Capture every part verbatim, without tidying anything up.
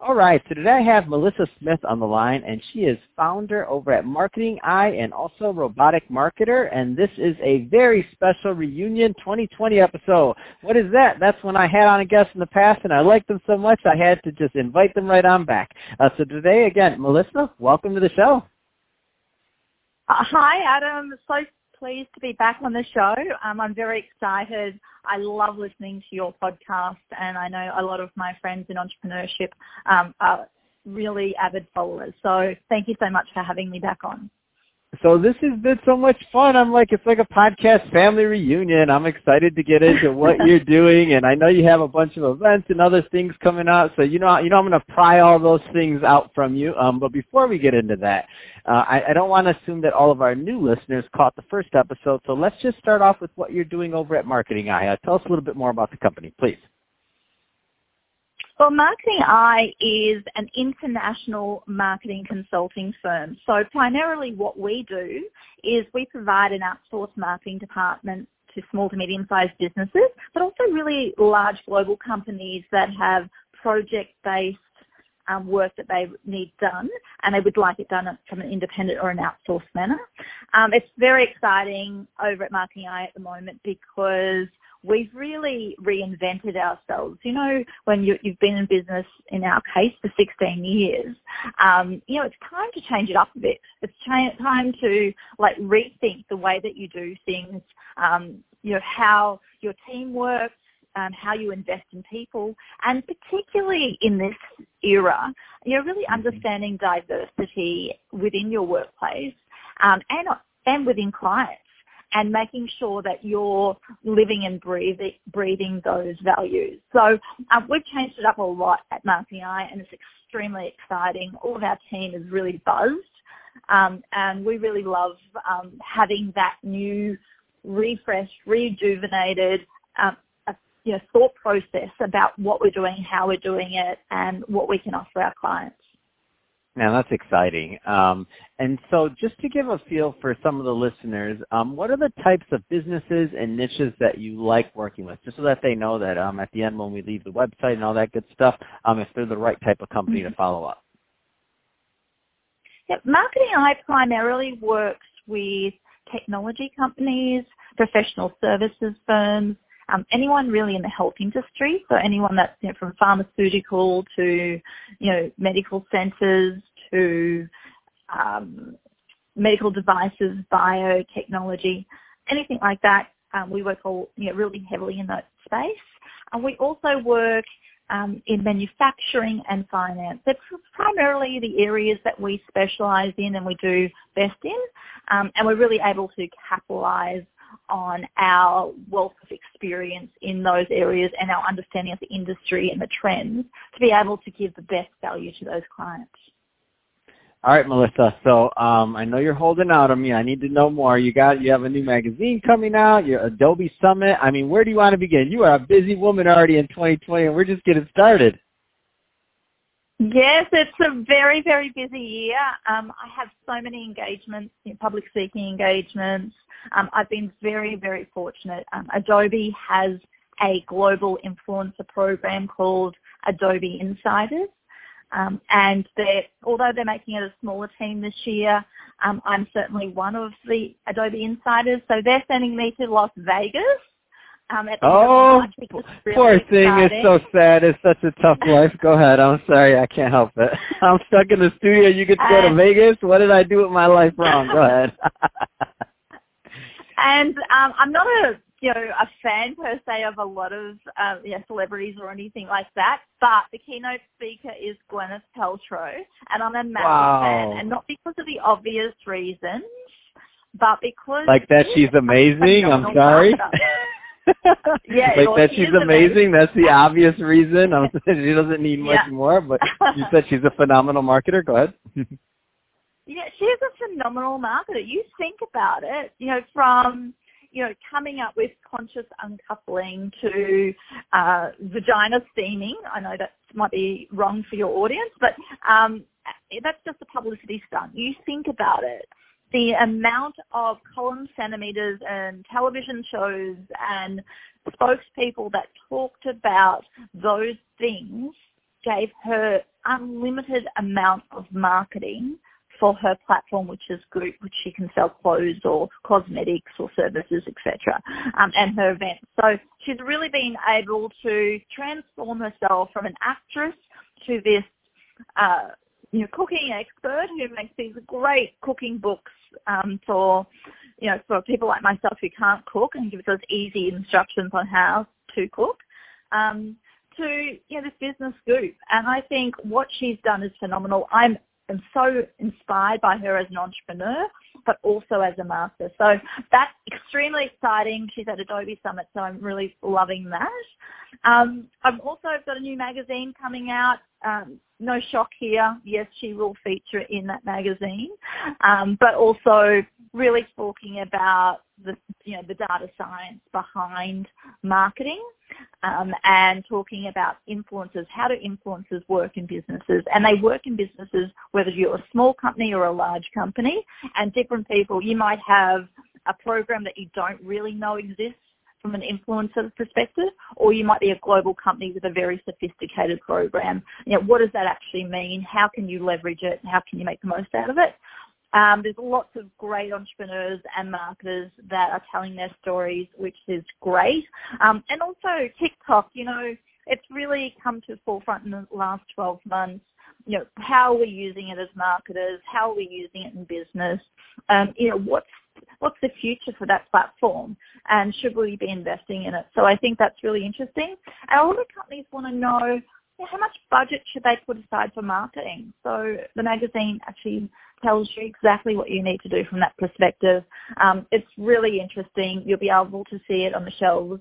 All right, so today I have Melissa Smith on the line, and she is founder over at Marketing Eye and also Robotic Marketer, and this is a very special reunion twenty twenty episode. What is that? That's when I had on a guest in the past, and I liked them so much I had to just invite them right on back. Uh, so today, again, Melissa, welcome to the show. Uh, hi, Adam. So pleased to be back on the show. Um, I'm very excited. I love listening to your podcast, and I know a lot of my friends in entrepreneurship um, are really avid followers. So thank you so much for having me back on. So this has been so much fun. I'm like, it's like a podcast family reunion. I'm excited to get into what you're doing, and I know you have a bunch of events and other things coming up. So you know, you know, I'm going to pry all those things out from you. Um, but before we get into that, uh, I, I don't want to assume that all of our new listeners caught the first episode. So let's just start off with what you're doing over at Marketing Eye. Uh, tell us a little bit more about the company, please. Well, Marketing Eye is an international marketing consulting firm. So primarily what we do is we provide an outsourced marketing department to small to medium-sized businesses, but also really large global companies that have project-based um, work that they need done, and they would like it done from an independent or an outsourced manner. Um, it's very exciting over at Marketing Eye at the moment because we've really reinvented ourselves. You know, when you, you've been in business, in our case, for sixteen years, um, you know, it's time to change it up a bit. It's ch- time to, like, rethink the way that you do things, um, you know, how your team works, um, how you invest in people, and particularly in this era, you know, really understanding diversity within your workplace um, and, and within clients, and making sure that you're living and breathing, breathing those values. So um, we've changed it up a lot at Marketing Eye, and it's extremely exciting. All of our team is really buzzed, um, and we really love um, having that new, refreshed, rejuvenated um, uh, you know, thought process about what we're doing, how we're doing it, and what we can offer our clients. Now, that's exciting. Um, and so just to give a feel for some of the listeners, um, what are the types of businesses and niches that you like working with? Just so that they know that um, at the end when we leave the website and all that good stuff, um, if they're the right type of company mm-hmm. to follow up. Yeah, Marketing Eye primarily works with technology companies, professional services firms, Um, anyone really in the health industry, so anyone that's, you know, from pharmaceutical to, you know, medical centres to um, medical devices, biotechnology, anything like that. Um, we work all, you know, really heavily in that space. And we also work um, in manufacturing and finance. That's primarily the areas that we specialise in and we do best in, um, and we're really able to capitalise on our wealth of experience in those areas and our understanding of the industry and the trends to be able to give the best value to those clients. All right, Melissa. So um, I know you're holding out on me. I need to know more. You got, you have a new magazine coming out, your Adobe Summit. I mean, where do you want to begin? You are a busy woman already in twenty twenty, and we're just getting started. Yes, it's a very, very busy year. Um, I have so many engagements, you know, public speaking engagements. Um, I've been very, very fortunate. Um, Adobe has a global influencer program called Adobe Insiders. Um, and they're, although they're making it a smaller team this year, um, I'm certainly one of the Adobe Insiders. So they're sending me to Las Vegas. Um, at the oh, really poor thing. Exciting. It's so sad. It's such a tough life. Go ahead. I'm sorry. I can't help it. I'm stuck in the studio. You get to go to Vegas. What did I do with my life wrong? Go ahead. And um, I'm not a, you know, a fan per se of a lot of um, you know, celebrities or anything like that, but the keynote speaker is Gwyneth Paltrow, and I'm a massive wow. fan, and not because of the obvious reasons, but because like that she's amazing. I'm sorry. Yeah, like that she's amazing. amazing. That's the obvious reason. Um, she doesn't need much yeah. more, but you said she's a phenomenal marketer. Go ahead. you know, she's a phenomenal marketer. You think about it, you know, from, you know, coming up with conscious uncoupling to uh, vagina steaming. I know that might be wrong for your audience, but um, that's just a publicity stunt. You think about it. The amount of column centimeters and television shows and spokespeople that talked about those things gave her unlimited amount of marketing for her platform, which is Goop, which she can sell clothes or cosmetics or services, et cetera, um, and her events. So she's really been able to transform herself from an actress to this uh, you know, cooking expert who makes these great cooking books um, for you know for people like myself who can't cook, and gives us easy instructions on how to cook. Um, to you know this business Goop, and I think what she's done is phenomenal. I'm I'm so inspired by her as an entrepreneur, but also as a master. So that's extremely exciting. She's at Adobe Summit, so I'm really loving that. Um, I've also got a new magazine coming out. Um, no shock here. Yes, she will feature in that magazine, um, but also really talking about the you know the data science behind marketing. Um, and talking about influencers, how do influencers work in businesses? And they work in businesses whether you're a small company or a large company, and different people. You might have a program that you don't really know exists from an influencer perspective, or you might be a global company with a very sophisticated program. You know, what does that actually mean? How can you leverage it? How can you make the most out of it? Um, there's lots of great entrepreneurs and marketers that are telling their stories, which is great. Um, and also TikTok, you know, it's really come to the forefront in the last twelve months. You know, how are we using it as marketers? How are we using it in business? Um, you know, what's what's the future for that platform? And should we be investing in it? So I think that's really interesting. And a lot of companies want to know, how much budget should they put aside for marketing? So the magazine actually tells you exactly what you need to do from that perspective. Um, it's really interesting. You'll be able to see it on the shelves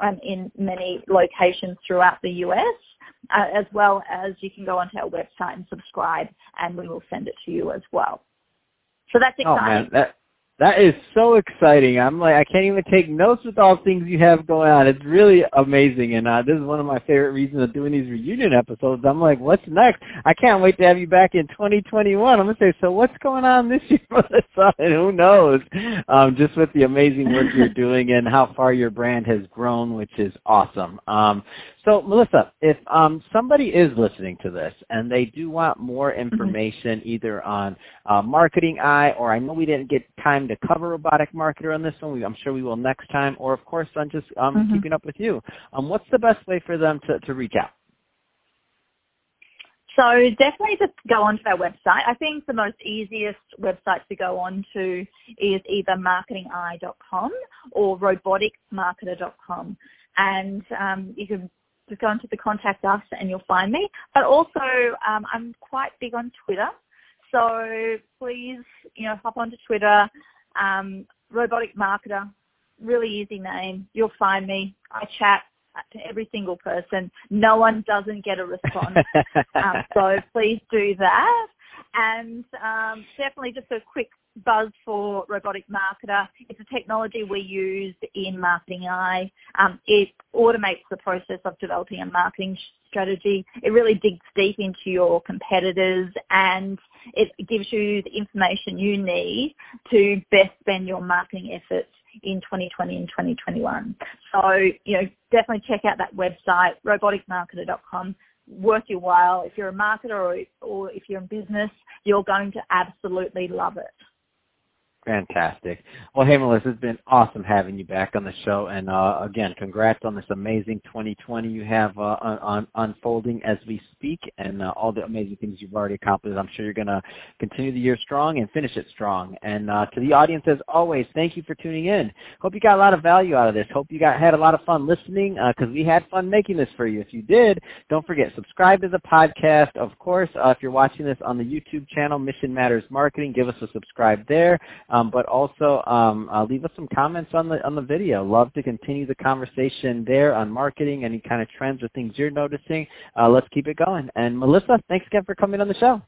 um, in many locations throughout the U S, uh, as well as you can go onto our website and subscribe, and we will send it to you as well. So that's exciting. Oh, man, that- That is so exciting. I'm like, I can't even take notes with all the things you have going on. It's really amazing, and uh, this is one of my favorite reasons of doing these reunion episodes. I'm like, what's next? I can't wait to have you back in twenty twenty-one. I'm going to say, so what's going on this year, Melissa? And who knows? Um, just with the amazing work you're doing and how far your brand has grown, which is awesome. Um, so, Melissa, if um, somebody is listening to this and they do want more information either on uh, Marketing Eye, or I know we didn't get time to cover Robotic Marketer on this one. I'm sure we will next time, or of course on just um, mm-hmm. keeping up with you. Um, what's the best way for them to, to reach out? So definitely just go onto our website. I think the most easiest website to go on to is either marketing eye dot com or robotic marketer dot com. And um, you can just go into the contact us and you'll find me. But also um, I'm quite big on Twitter. So please, you know, hop onto Twitter, um, Robotic Marketer, really easy name. You'll find me. I chat to every single person. No one doesn't get a response. um, so please do that. And um, definitely just a quick buzz for Robotic Marketer. It's a technology we use in Marketing Eye. Um, it automates the process of developing a marketing strategy. It really digs deep into your competitors, and it gives you the information you need to best spend your marketing efforts in twenty twenty and twenty twenty-one. So, you know, definitely check out that website, robotic marketer dot com. Worth your while. If you're a marketer or, or if you're in business, you're going to absolutely love it. Fantastic. Well, hey, Melissa, it's been awesome having you back on the show. And, uh, again, congrats on this amazing twenty twenty you have uh, on, on unfolding as we speak, and uh, all the amazing things you've already accomplished. I'm sure you're going to continue the year strong and finish it strong. And uh, to the audience, as always, thank you for tuning in. Hope you got a lot of value out of this. Hope you got had a lot of fun listening, because uh, we had fun making this for you. If you did, don't forget, subscribe to the podcast. Of course, uh, if you're watching this on the YouTube channel, Mission Matters Marketing, give us a subscribe there. Um, Um, but also um, uh, leave us some comments on the on the video. Love to continue the conversation there on marketing, any kind of trends or things you're noticing. Uh, let's keep it going. And Melissa, thanks again for coming on the show.